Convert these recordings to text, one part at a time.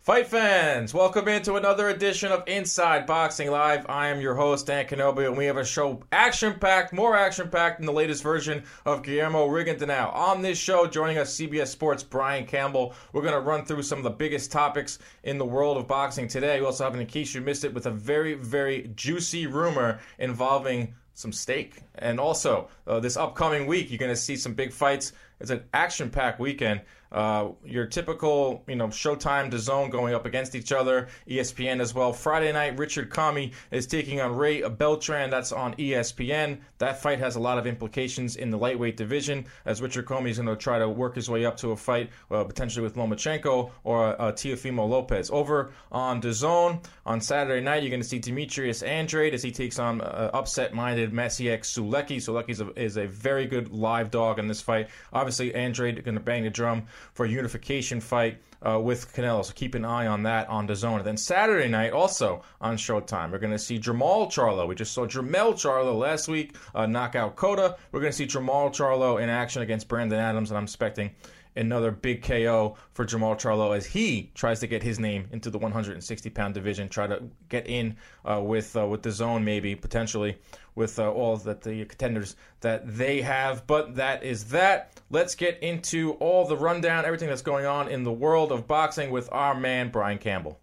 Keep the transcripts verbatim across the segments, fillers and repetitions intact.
Fight fans, welcome into another edition of Inside Boxing Live. I am your host, Dan Kenobi, and we have a show action-packed, more action-packed than the latest version of Guillermo Rigondeaux. On this show, joining us, C B S Sports' Brian Campbell. We're going to run through some of the biggest topics in the world of boxing today. We also have, in case you missed it, with a very, very juicy rumor involving some steak. And also, uh, this upcoming week, you're going to see some big fights. It's an action-packed weekend. Uh, your typical, you know, Showtime DAZN going up against each other, E S P N as well. Friday night, Richard Comey is taking on Ray Beltran. That's on E S P N. That fight has a lot of implications in the lightweight division, as Richard Comey is going to try to work his way up to a fight, uh, potentially with Lomachenko or uh, Teofimo Lopez. Over on DAZN, on Saturday night, you're going to see Demetrius Andrade as he takes on uh, upset-minded Maciej Sulecki. Sulecki is a, is a very good live dog in this fight. Obviously, Andrade going to bang the drum for a unification fight uh, with Canelo. So keep an eye on that on DAZN. And then Saturday night, also on Showtime, we're going to see Jermall Charlo. We just saw Jermall Charlo last week uh, knock out Codo. We're going to see Jermall Charlo in action against Brandon Adams, and I'm expecting another big K O for Jermall Charlo as he tries to get his name into the one sixty pound division, try to get in uh, with uh, with DAZN maybe, potentially, with uh, all that the contenders that they have. But that is that. Let's get into all the rundown, everything that's going on in the world of boxing with our man, Brian Campbell.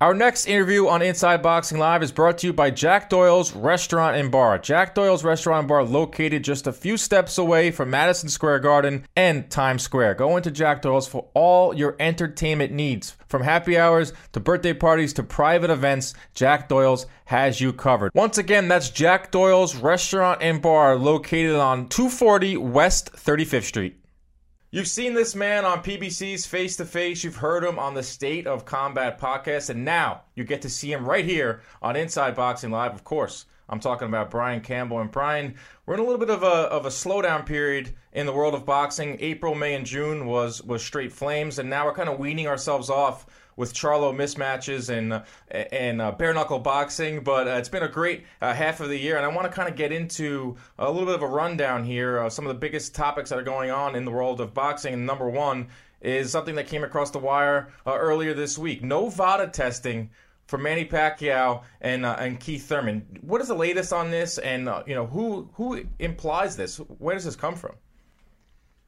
Our next interview on Inside Boxing Live is brought to you by Jack Doyle's Restaurant and Bar. Jack Doyle's Restaurant and Bar, located just a few steps away from Madison Square Garden and Times Square. Go into Jack Doyle's for all your entertainment needs. From happy hours to birthday parties to private events, Jack Doyle's has you covered. Once again, that's Jack Doyle's Restaurant and Bar, located on two forty West thirty-fifth Street. You've seen this man on P B C's Face to Face. You've heard him on the State of Combat podcast. And now you get to see him right here on Inside Boxing Live. Of course, I'm talking about Brian Campbell. And Brian, we're in a little bit of a of a slowdown period in the world of boxing. April, May, and June was, was straight flames. And now we're kind of weaning ourselves off with Charlo mismatches and uh, and uh, bare-knuckle boxing. But uh, it's been a great uh, half of the year, and I want to kind of get into a little bit of a rundown here of some of the biggest topics that are going on in the world of boxing. And number one is something that came across the wire uh, earlier this week. No VADA testing for Manny Pacquiao and uh, and Keith Thurman. What is the latest on this, and uh, you know who, who implies this? Where does this come from?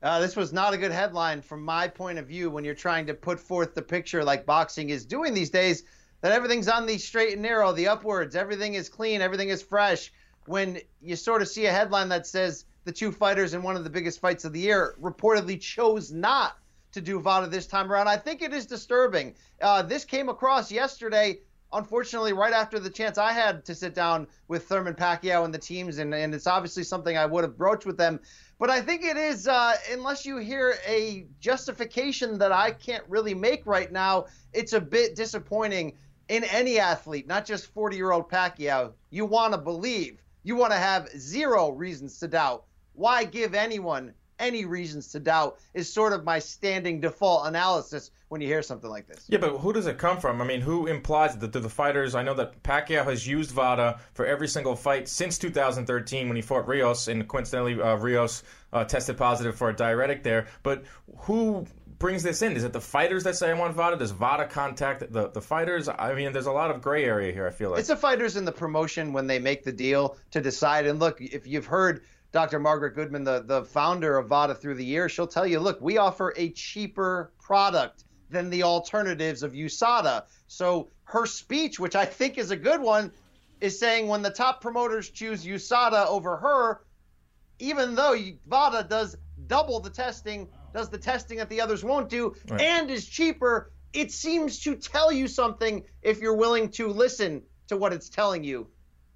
Uh, this was not a good headline from my point of view when you're trying to put forth the picture like boxing is doing these days, that everything's on the straight and narrow, the upwards, everything is clean, everything is fresh. When you sort of see a headline that says the two fighters in one of the biggest fights of the year reportedly chose not to do VADA this time around, I think it is disturbing. Uh, this came across yesterday, unfortunately, right after the chance I had to sit down with Thurman, Pacquiao, and the teams, and, and it's obviously something I would have broached with them. But I think it is, uh, unless you hear a justification that I can't really make right now, it's a bit disappointing in any athlete, not just forty-year-old Pacquiao. You want to believe. You want to have zero reasons to doubt. Why give anyone any reasons to doubt is sort of my standing default analysis when you hear something like this. Yeah, but who does it come from? I mean, who implies that the, the fighters? I know that Pacquiao has used VADA for every single fight since two thousand thirteen when he fought Rios, and coincidentally uh, Rios uh, tested positive for a diuretic there. But who brings this in? Is it the fighters that say, I want VADA? Does VADA contact the, the fighters? I mean, there's a lot of gray area here, I feel like. It's the fighters in the promotion when they make the deal to decide. And look, if you've heard Doctor Margaret Goodman, the, the founder of VADA through the year, she'll tell you, look, we offer a cheaper product than the alternatives of U S A D A. So her speech, which I think is a good one, is saying when the top promoters choose U S A D A over her, even though VADA does double the testing, does the testing that the others won't do, right, and is cheaper, it seems to tell you something if you're willing to listen to what it's telling you.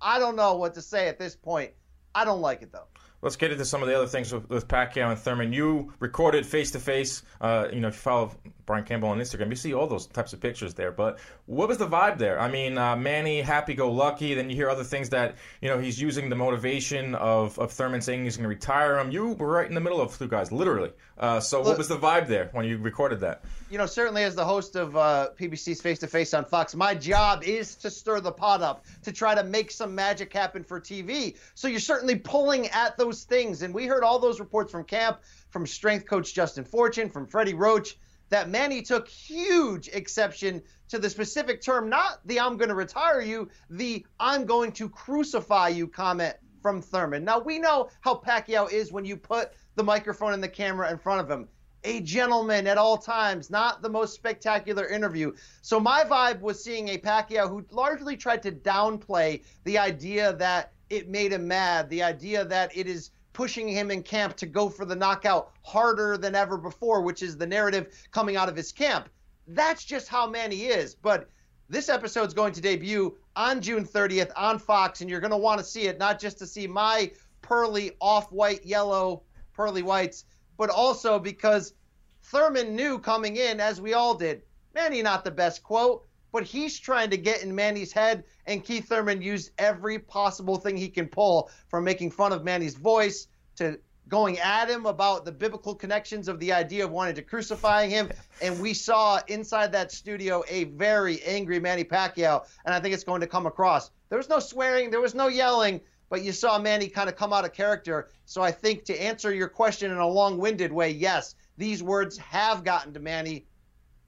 I don't know what to say at this point. I don't like it, though. Let's get into some of the other things with, with Pacquiao and Thurman. You recorded face-to-face. Uh, you know, if you follow Brian Campbell on Instagram, you see all those types of pictures there. But what was the vibe there? I mean, uh, Manny, happy-go-lucky. Then you hear other things that, you know, he's using the motivation of, of Thurman saying he's going to retire him. You were right in the middle of two guys, literally. Uh, so Look, what was the vibe there when you recorded that? You know, certainly as the host of uh, P B C's Face-to-Face on Fox, my job is to stir the pot up, to try to make some magic happen for T V. So you're certainly pulling at the those things, and we heard all those reports from camp, from strength coach Justin Fortune, from Freddie Roach, that Manny took huge exception to the specific term, not the "I'm going to retire you," the "I'm going to crucify you" comment from Thurman. Now, we know how Pacquiao is when you put the microphone and the camera in front of him. A gentleman at all times, not the most spectacular interview. So my vibe was seeing a Pacquiao who largely tried to downplay the idea that it made him mad, the idea that it is pushing him in camp to go for the knockout harder than ever before, which is the narrative coming out of his camp. That's just how Manny is. But this episode's going to debut on June thirtieth on Fox, and you're going to want to see it, not just to see my pearly off-white yellow pearly whites, but also because Thurman knew coming in, as we all did, Manny not the best quote, but he's trying to get in Manny's head, and Keith Thurman used every possible thing he can pull, from making fun of Manny's voice to going at him about the biblical connections of the idea of wanting to crucify him. And we saw inside that studio a very angry Manny Pacquiao, and I think it's going to come across. There was no swearing, there was no yelling, but you saw Manny kind of come out of character. So I think, to answer your question in a long-winded way, yes, these words have gotten to Manny.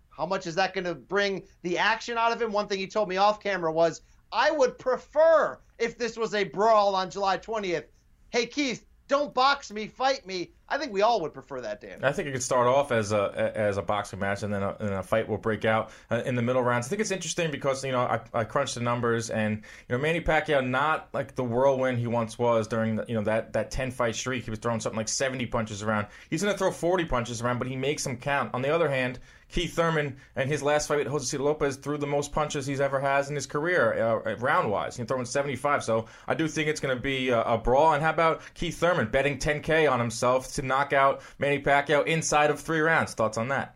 How much is that going to bring the action out of him? One thing he told me off camera was, I would prefer if this was a brawl on July twentieth. Hey, Keith, don't box me, fight me. I think we all would prefer that, Dan. I think it could start off as a as a boxing match, and then a, and a fight will break out in the middle rounds. I think it's interesting because, you know, I, I crunched the numbers, and, you know, Manny Pacquiao, not like the whirlwind he once was during the, you know, that that ten fight streak. He was throwing something like seventy punches around. He's going to throw forty punches around, but he makes them count. On the other hand, Keith Thurman, in his last fight with Jose Lopez, threw the most punches he's ever has in his career, uh, round-wise. He's throwing seventy-five, so I do think it's going to be a, a brawl. And how about Keith Thurman betting ten K on himself to knock out Manny Pacquiao inside of three rounds? Thoughts on that?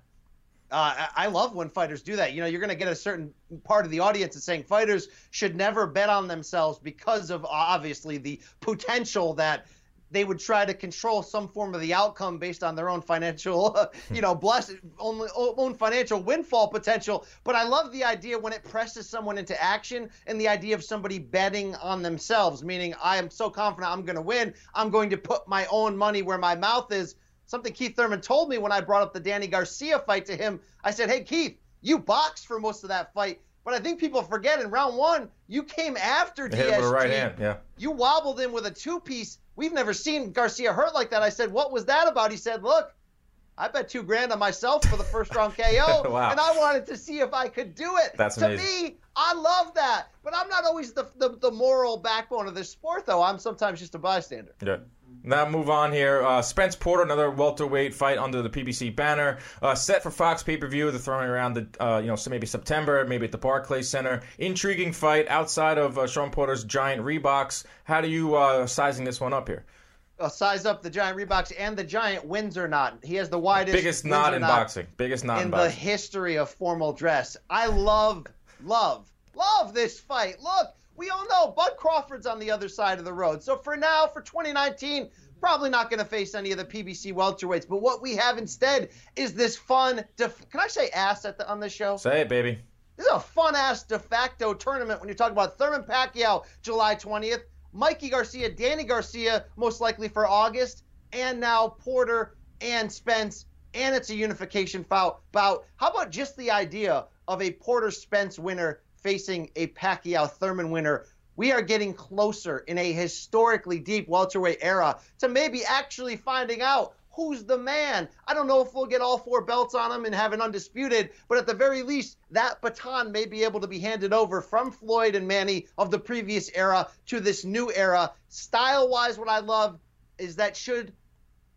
Uh, I love when fighters do that. You know, you're going to get a certain part of the audience that's saying fighters should never bet on themselves because of, obviously, the potential that they would try to control some form of the outcome based on their own financial, uh, you know, blessed, own, own financial windfall potential. But I love the idea when it presses someone into action, and the idea of somebody betting on themselves, meaning I am so confident I'm going to win, I'm going to put my own money where my mouth is. Something Keith Thurman told me when I brought up the Danny Garcia fight to him. I said, hey, Keith, you boxed for most of that fight, but I think people forget in round one, you came after D S G. Hit him with a right hand, yeah. You wobbled him with a two-piece. We've never seen Garcia hurt like that. I said, what was that about? He said, look, I bet two grand on myself for the first round K O, wow. And I wanted to see if I could do it. That's to amazing. Me, I love that. But I'm not always the, the, the moral backbone of this sport, though. I'm sometimes just a bystander. Yeah. Now move on here. Uh, Spence Porter, another welterweight fight under the P B C banner, uh, set for Fox pay-per-view. They're throwing around the, uh, you know, so maybe September, maybe at the Barclays Center. Intriguing fight outside of uh, Sean Porter's giant Reeboks. How do you uh, sizing this one up here? Uh, size up the giant Reeboks and the giant Windsor knot. He has the widest, biggest knot in boxing. Biggest knot in boxing. In the history of formal dress. I love, love, love this fight. Look. We all know Bud Crawford's on the other side of the road. So for now, for twenty nineteen, probably not going to face any of the P B C welterweights. But what we have instead is this fun, def- can I say ass at the, on this show? Say it, baby. This is a fun-ass de facto tournament when you're talking about Thurman Pacquiao, July twentieth, Mikey Garcia, Danny Garcia, most likely for August, and now Porter and Spence, and it's a unification bout. How about just the idea of a Porter-Spence winner facing a Pacquiao-Thurman winner? We are getting closer in a historically deep welterweight era to maybe actually finding out who's the man. I don't know if we'll get all four belts on him and have an undisputed, but at the very least, that baton may be able to be handed over from Floyd and Manny of the previous era to this new era. Style-wise, what I love is that should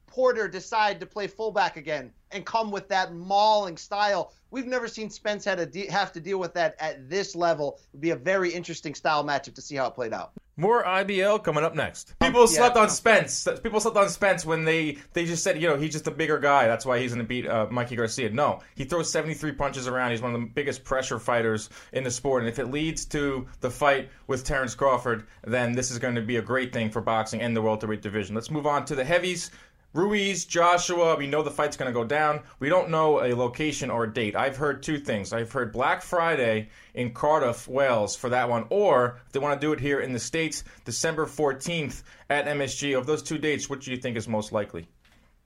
Porter decide to play fullback again and come with that mauling style, we've never seen Spence had a de- have to deal with that at this level. It would be a very interesting style matchup to see how it played out. More I B L coming up next. People um, yeah, slept on Spence. Fine. People slept on Spence when they, they just said, you know, he's just a bigger guy. That's why he's going to beat uh, Mikey Garcia. No, he throws seventy-three punches around. He's one of the biggest pressure fighters in the sport. And if it leads to the fight with Terrence Crawford, then this is going to be a great thing for boxing and the welterweight division. Let's move on to the heavies. Ruiz, Joshua, we know the fight's going to go down. We don't know a location or a date. I've heard two things. I've heard Black Friday in Cardiff, Wales for that one, or if they want to do it here in the States, December fourteenth at M S G. Of those two dates, which do you think is most likely?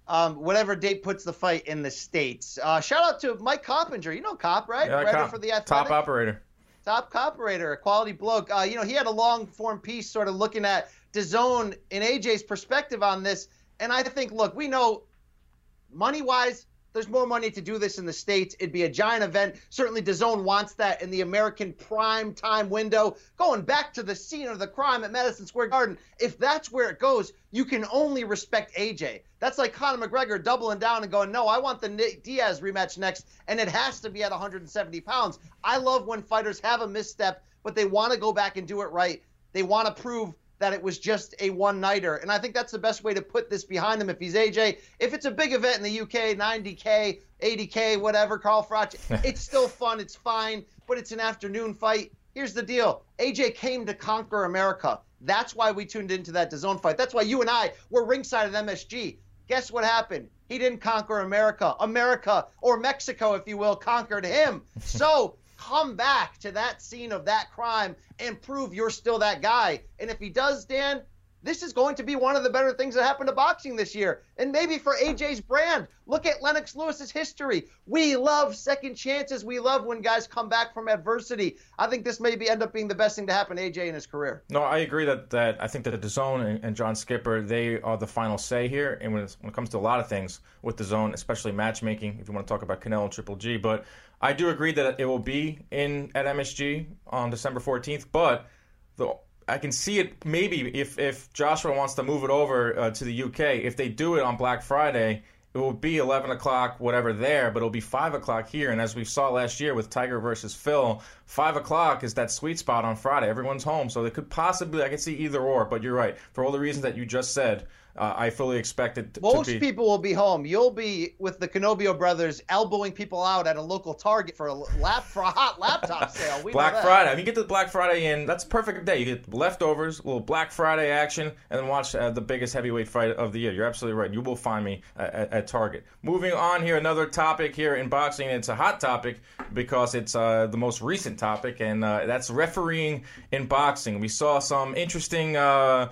Um, whatever date puts the fight in the States. Uh, shout out to Mike Coppinger. You know Cop, right? Yeah, Cop. For the Athletic. Top operator. Top operator, a quality bloke. Uh, you know, he had a long-form piece sort of looking at DAZN and A J's perspective on this. And I think, look, we know money-wise, there's more money to do this in the States. It'd be a giant event. Certainly DAZN wants that in the American prime time window. Going back to the scene of the crime at Madison Square Garden, if that's where it goes, you can only respect A J. That's like Conor McGregor doubling down and going, no, I want the Nate Diaz rematch next, and it has to be at one hundred seventy pounds. I love when fighters have a misstep, but they want to go back and do it right. They want to prove that it was just a one-nighter. And I think that's the best way to put this behind him if he's A J. If it's a big event in the U K, ninety K, eighty K, whatever, Carl Froch, it's still fun, it's fine, but it's an afternoon fight. Here's the deal. A J came to conquer America. That's why we tuned into that DAZN fight. That's why you and I were ringside at M S G. Guess what happened? He didn't conquer America. America, or Mexico, if you will, conquered him. So come back to that scene of that crime and prove you're still that guy. And if he does, Dan, this is going to be one of the better things that happened to boxing this year. And maybe for A J's brand, look at Lennox Lewis's history. We love second chances. We love when guys come back from adversity. I think this may be end up being the best thing to happen to A J in his career. No, I agree that, that I think that the DAZN and, and John Skipper, they are the final say here. And when, when it comes to a lot of things with DAZN, especially matchmaking, if you want to talk about Canelo and Triple G, but I do agree that it will be in at M S G on December fourteenth, but the, I can see it maybe if, if Joshua wants to move it over uh, to the U K, if they do it on Black Friday, it will be eleven o'clock, whatever there, but it'll be five o'clock here. And as we saw last year with Tiger versus Phil, five o'clock is that sweet spot on Friday. Everyone's home, so it could possibly, I could see either or, but you're right. For all the reasons that you just said, Uh, I fully expect it to, Most to be... Most people will be home. You'll be with the Kenobio brothers elbowing people out at a local Target for a, lap, for a hot laptop sale. We Black Friday. If you get the Black Friday in, that's a perfect day. You get leftovers, a little Black Friday action, and then watch uh, the biggest heavyweight fight of the year. You're absolutely right. You will find me uh, at, at Target. Moving on here, another topic here in boxing. It's a hot topic because it's uh, the most recent topic, and uh, that's refereeing in boxing. We saw some interesting... Uh,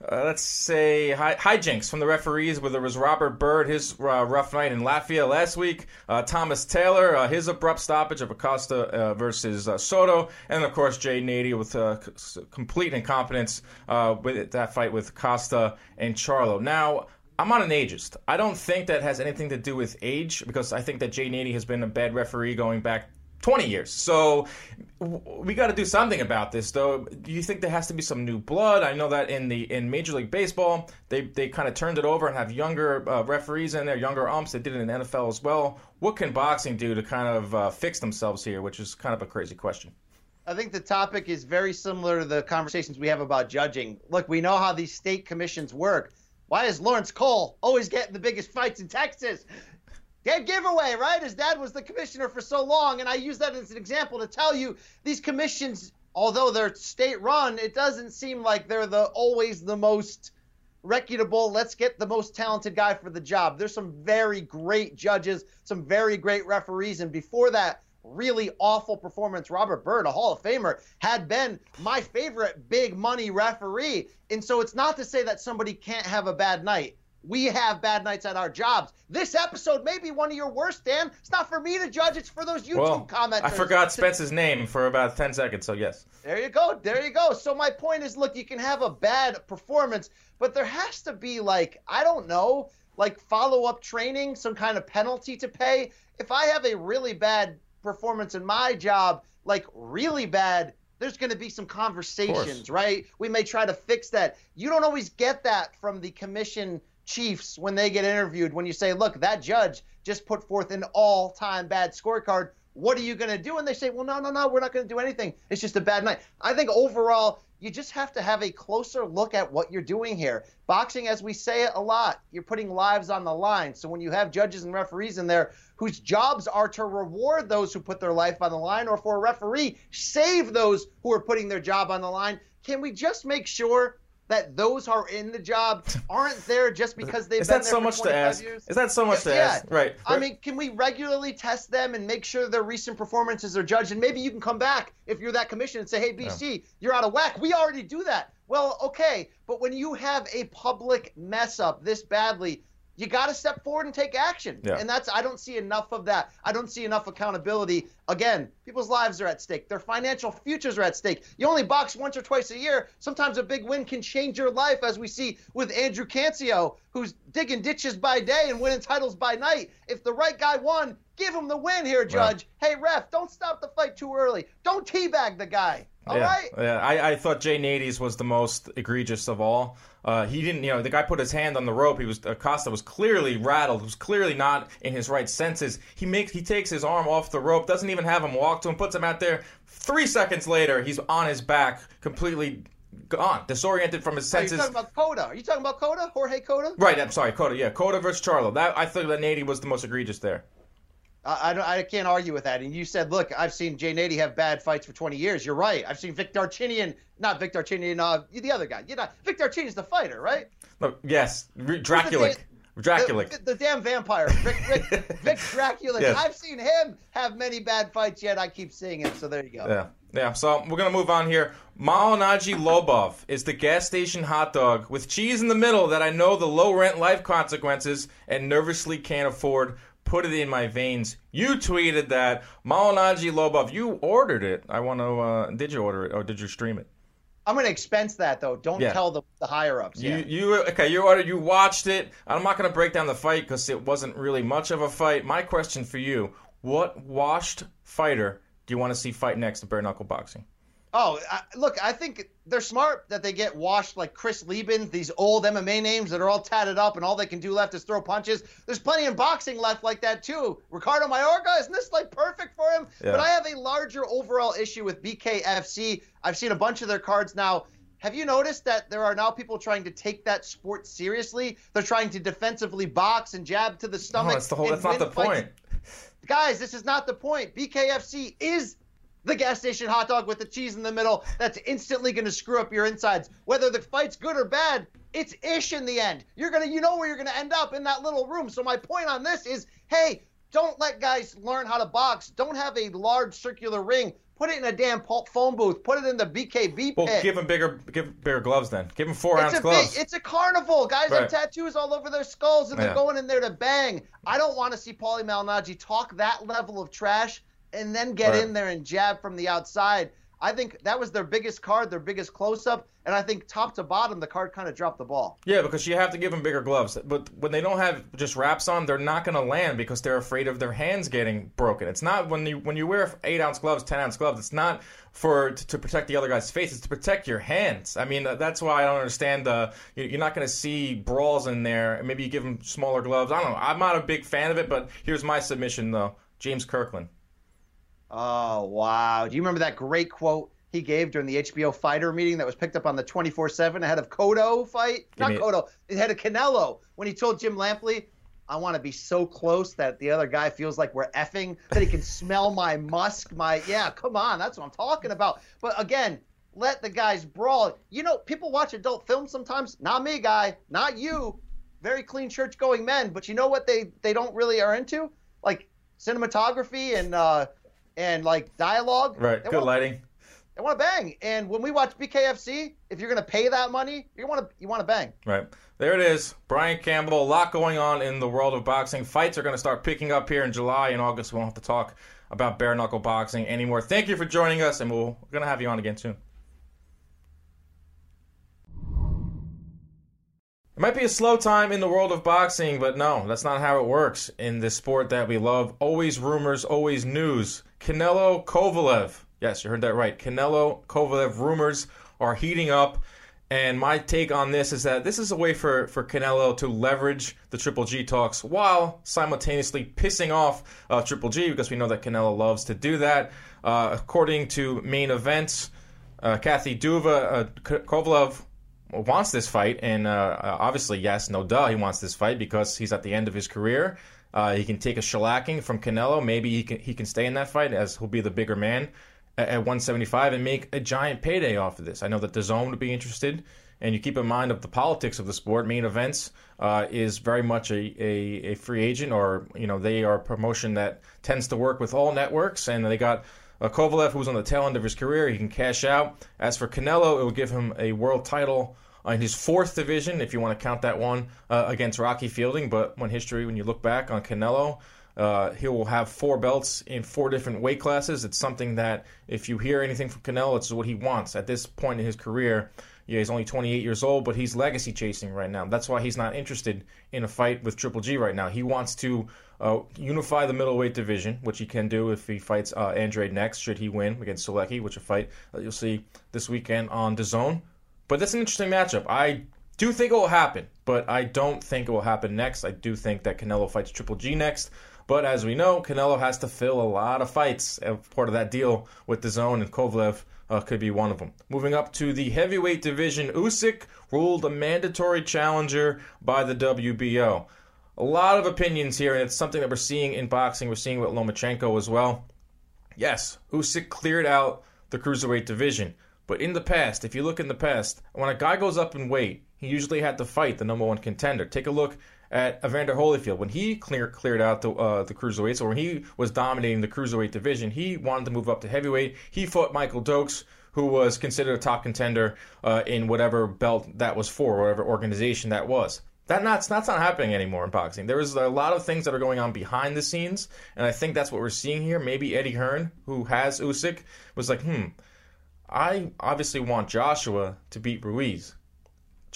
Uh, let's say hi- hijinks from the referees, whether it was Robert Byrd, his uh, rough night in Latvia last week, uh, Thomas Taylor, uh, his abrupt stoppage of Acosta uh, versus uh, Soto, and of course Jay Nady with uh, c- complete incompetence uh, with that fight with Acosta and Charlo. Now, I'm not an ageist. I don't think that has anything to do with age, because I think that Jay Nady has been a bad referee going back twenty years. So we got to do something about this, though. Do you think there has to be some new blood? I know that in the in Major League Baseball, they they kind of turned it over and have younger uh, referees in there, younger umps. They did it in the N F L as well. What can boxing do to kind of uh, fix themselves here, which is kind of a crazy question? I think the topic is very similar to the conversations we have about judging. Look, we know how these state commissions work. Why is Lawrence Cole always getting the biggest fights in Texas? Dead giveaway, right? His dad was the commissioner for so long, and I use that as an example to tell you these commissions, although they're state-run, it doesn't seem like they're the always the most reputable, let's get the most talented guy for the job. There's some very great judges, some very great referees, and before that really awful performance, Robert Byrd, a Hall of Famer, had been my favorite big money referee. And so it's not to say that somebody can't have a bad night. We have bad nights at our jobs. This episode may be one of your worst, Dan. It's not for me to judge. It's for those YouTube well, commenters. I forgot Spence's name for about ten seconds, so yes. There you go. There you go. So my point is, look, you can have a bad performance, but there has to be, like, I don't know, like follow-up training, some kind of penalty to pay. If I have a really bad performance in my job, like really bad, there's going to be some conversations, right? We may try to fix that. You don't always get that from the commission chiefs when they get interviewed, when you say, look, that judge just put forth an all-time bad scorecard, what are you going to do? And they say, well, no, no, no, we're not going to do anything. It's just a bad night. I think overall, you just have to have a closer look at what you're doing here. Boxing, as we say it a lot, you're putting lives on the line. So when you have judges and referees in there whose jobs are to reward those who put their life on the line, or for a referee, save those who are putting their job on the line, can we just make sure that those who are in the job aren't there just because they've been there for twenty-five years? Is that so much to ask? Is that so much to ask? Right. I mean, can we regularly test them and make sure their recent performances are judged? And maybe you can come back if you're that commission and say, hey, B C, you're out of whack. We already do that. Well, okay, but when you have a public mess up this badly, you got to step forward and take action. Yeah. And that's, I don't see enough of that. I don't see enough accountability. Again, people's lives are at stake. Their financial futures are at stake. You only box once or twice a year. Sometimes a big win can change your life, as we see with Andrew Cancio, who's digging ditches by day and winning titles by night. If the right guy won, give him the win here, Judge. Right. Hey, ref, don't stop the fight too early. Don't teabag the guy. All yeah, right. Yeah, I, I thought Jay Nady's was the most egregious of all. Uh, he didn't, you know, the guy put his hand on the rope. He was Acosta was clearly rattled. He was clearly not in his right senses. He makes, he takes his arm off the rope. Doesn't even have him walk to him. Puts him out there. Three seconds later, he's on his back, completely gone, disoriented from his senses. Are you talking about Coda? Are you talking about Coda? Jorge Coda? Right. I'm sorry, Coda. Yeah, Coda versus Charlo. That I thought that Nady was the most egregious there. I, don't, I can't argue with that. And you said, look, I've seen Jay Nady have bad fights for twenty years. You're right. I've seen Vic Darchinyan, not Vic Darchinyan, uh, the other guy. You know, Vic Darchinyan's the fighter, right? Look, yes, Draculic. Draculic. The, the, the damn vampire, Rick, Rick, Vic Draculic. Yes. I've seen him have many bad fights, yet I keep seeing him. So there you go. Yeah, yeah. So we're going to move on here. Mahanaji Lobov is the gas station hot dog with cheese in the middle that I know the low-rent life consequences and nervously can't afford. Put it in my veins. You tweeted that. Mahanaji Lobov, you ordered it. I want to, uh, did you order it or did you stream it? I'm going to expense that, though. Don't yeah. tell the, the higher-ups. You, yeah. you Okay, you ordered, you watched it. I'm not going to break down the fight because it wasn't really much of a fight. My question for you, what washed fighter do you want to see fight next in bare-knuckle boxing? Oh, I, look, I think they're smart that they get washed like Chris Lieben, these old M M A names that are all tatted up and all they can do left is throw punches. There's plenty in boxing left like that, too. Ricardo Mayorga, isn't this, like, perfect for him? Yeah. But I have a larger overall issue with B K F C. I've seen a bunch of their cards now. Have you noticed that there are now people trying to take that sport seriously? They're trying to defensively box and jab to the stomach. Oh, that's the whole, that's not the point. Guys, this is not the point. B K F C is the gas station hot dog with the cheese in the middle that's instantly going to screw up your insides. Whether the fight's good or bad, it's ish in the end. You're going to, you know where you're going to end up in that little room. So my point on this is, hey, don't let guys learn how to box. Don't have a large circular ring. Put it in a damn phone booth. Put it in the B K B pit. Well, give him bigger, give bigger gloves then. Give him four-ounce gloves. Big, it's a carnival. Guys right. have tattoos all over their skulls, and yeah. they're going in there to bang. I don't want to see Paulie Malignaggi talk that level of trash and then get right. in there and jab from the outside. I think that was their biggest card, their biggest close-up, and I think top to bottom the card kind of dropped the ball. Yeah, because you have to give them bigger gloves. But when they don't have just wraps on, they're not going to land because they're afraid of their hands getting broken. It's not when you when you wear eight-ounce gloves, ten-ounce gloves, it's not for to, to protect the other guy's face. It's to protect your hands. I mean, that's why I don't understand. Uh, you're not going to see brawls in there. Maybe you give them smaller gloves. I don't know. I'm not a big fan of it, but here's my submission, though. James Kirkland. Oh, wow. Do you remember that great quote he gave during the H B O fighter meeting that was picked up on the twenty-four seven ahead of Codo fight? Not Codo. Ahead of Canelo when he told Jim Lampley, I want to be so close that the other guy feels like we're effing, that he can smell my musk, my, yeah, come on. That's what I'm talking about. But again, let the guys brawl. You know, people watch adult films sometimes. Not me, guy. Not you. Very clean church-going men. But you know what they, they don't really are into? Like cinematography and, uh, and like dialogue. Right, good lighting. They want to bang. And when we watch B K F C, if you're going to pay that money, you want to you want to bang. Right. There it is. Brian Campbell, a lot going on in the world of boxing. Fights are going to start picking up here in July and August. We won't have to talk about bare-knuckle boxing anymore. Thank you for joining us, and we'll, we're going to have you on again soon. It might be a slow time in the world of boxing, but no, that's not how it works in this sport that we love. Always rumors, always news. Canelo Kovalev. Yes, you heard that right. Canelo Kovalev rumors are heating up. And my take on this is that this is a way for, for Canelo to leverage the Triple G talks while simultaneously pissing off uh, Triple G, because we know that Canelo loves to do that. Uh, according to Main Events, uh, Kathy Duva, uh, Kovalev wants this fight. And uh, obviously, yes, no duh, he wants this fight because he's at the end of his career. Uh, he can take a shellacking from Canelo. Maybe he can, he can stay in that fight as he'll be the bigger man at one seventy-five and make a giant payday off of this. I know that the zone would be interested, and you keep in mind of the politics of the sport. Main Events uh, is very much a, a, a free agent, or you know, they are a promotion that tends to work with all networks, and they got uh, Kovalev, who's on the tail end of his career. He can cash out. As for Canelo, it will give him a world title in his fourth division, if you want to count that one, uh, against Rocky Fielding. But when history, when you look back on Canelo, Uh, he will have four belts in four different weight classes. It's something that, if you hear anything from Canelo, it's what he wants at this point in his career. Yeah, he's only twenty-eight years old, but he's legacy chasing right now. That's why he's not interested in a fight with Triple G right now. He wants to uh, unify the middleweight division, which he can do if he fights uh, Andrade next, should he win against Sulecki, which a fight that you'll see this weekend on DAZN. But that's an interesting matchup. I do think it will happen, but I don't think it will happen next. I do think that Canelo fights Triple G next. But as we know, Canelo has to fill a lot of fights. Part of that deal with DAZN, and Kovalev uh, could be one of them. Moving up to the heavyweight division, Usyk ruled a mandatory challenger by the W B O. A lot of opinions here, and it's something that we're seeing in boxing. We're seeing with Lomachenko as well. Yes, Usyk cleared out the cruiserweight division. But in the past, if you look in the past, when a guy goes up in weight, he usually had to fight the number one contender. Take a look at Evander Holyfield. When he clear, cleared out the uh, the cruiserweight, so when he was dominating the cruiserweight division, he wanted to move up to heavyweight. He fought Michael Dokes, who was considered a top contender uh, in whatever belt that was for, whatever organization that was. That not, that's not happening anymore in boxing. There is a lot of things that are going on behind the scenes, and I think that's what we're seeing here. Maybe Eddie Hearn, who has Usyk, was like, hmm, I obviously want Joshua to beat Ruiz.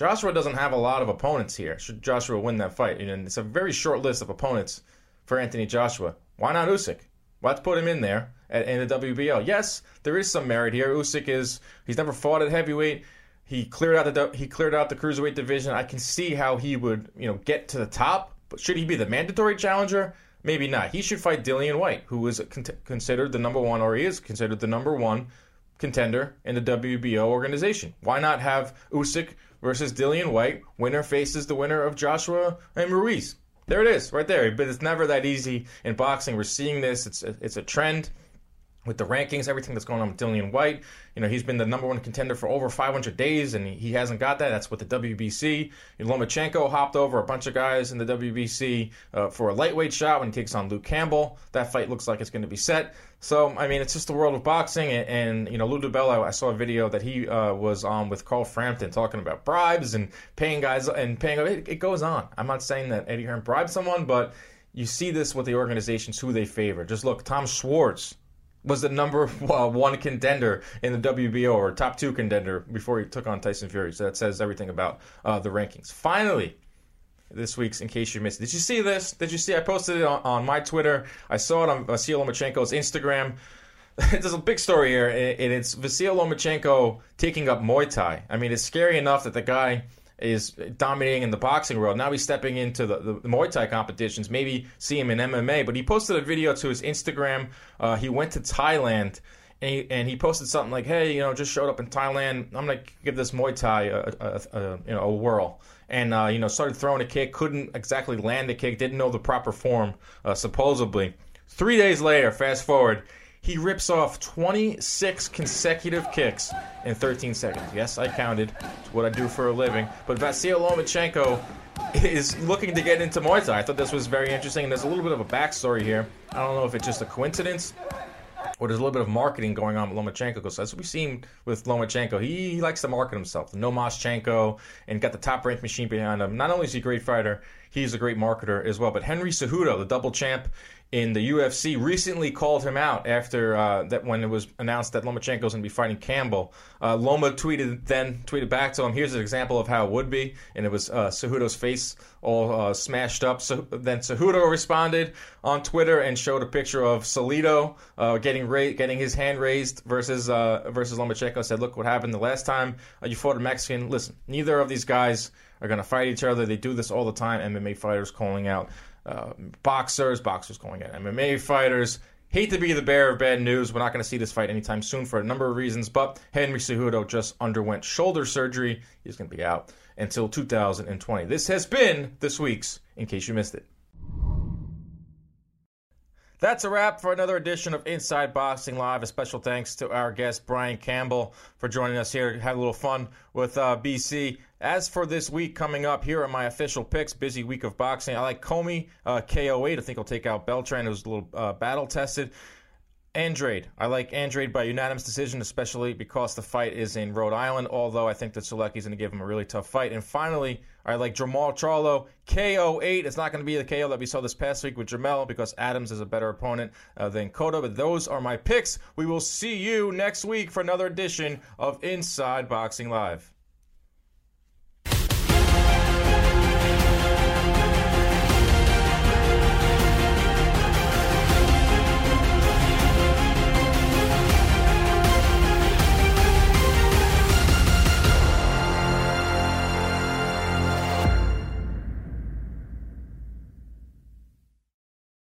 Joshua doesn't have a lot of opponents here, should Joshua win that fight. And it's a very short list of opponents for Anthony Joshua. Why not Usyk? Well, let's put him in there at, in the W B O. Yes, there is some merit here. Usyk is, he's never fought at heavyweight. He cleared out the he cleared out the cruiserweight division. I can see how he would, you know, get to the top. But should he be the mandatory challenger? Maybe not. He should fight Dillian Whyte, who is con- considered the number one, or he is considered the number one contender in the W B O organization. Why not have Usyk versus Dillian Whyte? Winner faces the winner of Joshua and Ruiz. There it is, right there. But it's never that easy in boxing. We're seeing this. It's a, it's a trend with the rankings, everything that's going on with Dillian Whyte. You know, he's been the number one contender for over five hundred days, and he hasn't got that. That's with the W B C. You know, Lomachenko hopped over a bunch of guys in the W B C uh, for a lightweight shot when he takes on Luke Campbell. That fight looks like it's going to be set. So, I mean, it's just the world of boxing. And, and you know, Lou DiBella, I saw a video that he uh, was on with Carl Frampton talking about bribes and paying guys and paying. It, it goes on. I'm not saying that Eddie Hearn bribed someone, but you see this with the organizations, who they favor. Just look, Tom Schwartz was the number one contender in the W B O, or top two contender, before he took on Tyson Fury. So that says everything about uh, the rankings. Finally, this week's In Case You Missed It. Did you see this? Did you see? I posted it on, on my Twitter. I saw it on Vasiliy Lomachenko's Instagram. There's a big story here, and it's Vasiliy Lomachenko taking up Muay Thai. I mean, it's scary enough that the guy is dominating in the boxing world. Now he's stepping into the, the, the Muay Thai competitions, maybe see him in M M A. But he posted a video to his Instagram. Uh, he went to Thailand, and he, and he posted something like, hey, you know, just showed up in Thailand. I'm going to give this Muay Thai a, a, a, you know, a whirl. And, uh, you know, started throwing a kick, couldn't exactly land a kick, didn't know the proper form, uh, supposedly. Three days later, fast forward, he rips off twenty-six consecutive kicks in thirteen seconds. Yes, I counted. It's what I do for a living. But Vasiliy Lomachenko is looking to get into Muay Thai. I thought this was very interesting, and there's a little bit of a backstory here. I don't know if it's just a coincidence, or there's a little bit of marketing going on with Lomachenko. Because as we've seen with Lomachenko, he, he likes to market himself. The Nomaschenko, and got the Top Rank machine behind him. Not only is he a great fighter, he's a great marketer as well. But Henry Cejudo, the double champ in the U F C, recently called him out after uh, that when it was announced that Lomachenko's going to be fighting Campbell. Uh, Loma tweeted then tweeted back to him, here's an example of how it would be, and it was uh, Cejudo's face all uh, smashed up. So then Cejudo responded on Twitter and showed a picture of Salido uh, getting ra- getting his hand raised versus uh, versus Lomachenko. Said, look what happened the last time you fought a Mexican. Listen, neither of these guys are going to fight each other. They do this all the time. M M A fighters calling out Uh, boxers, boxers going at M M A fighters. Hate to be the bearer of bad news. We're not going to see this fight anytime soon for a number of reasons, but Henry Cejudo just underwent shoulder surgery. He's going to be out until two thousand twenty. This has been this week's In Case You Missed It. That's a wrap for another edition of Inside Boxing Live. A special thanks to our guest, Brian Campbell, for joining us here. Had a little fun with uh, B C. As for this week coming up, here are my official picks. Busy week of boxing. I like Comey, uh, K O eight. I think he'll take out Beltran, who's a little uh, battle-tested. Andrade. I like Andrade by unanimous decision, especially because the fight is in Rhode Island, although I think that Sulecki's going to give him a really tough fight. And finally, I like Jermall Charlo, K O eight. It's not going to be the K O that we saw this past week with Jermall because Adams is a better opponent uh, than Codo. But those are my picks. We will see you next week for another edition of Inside Boxing Live.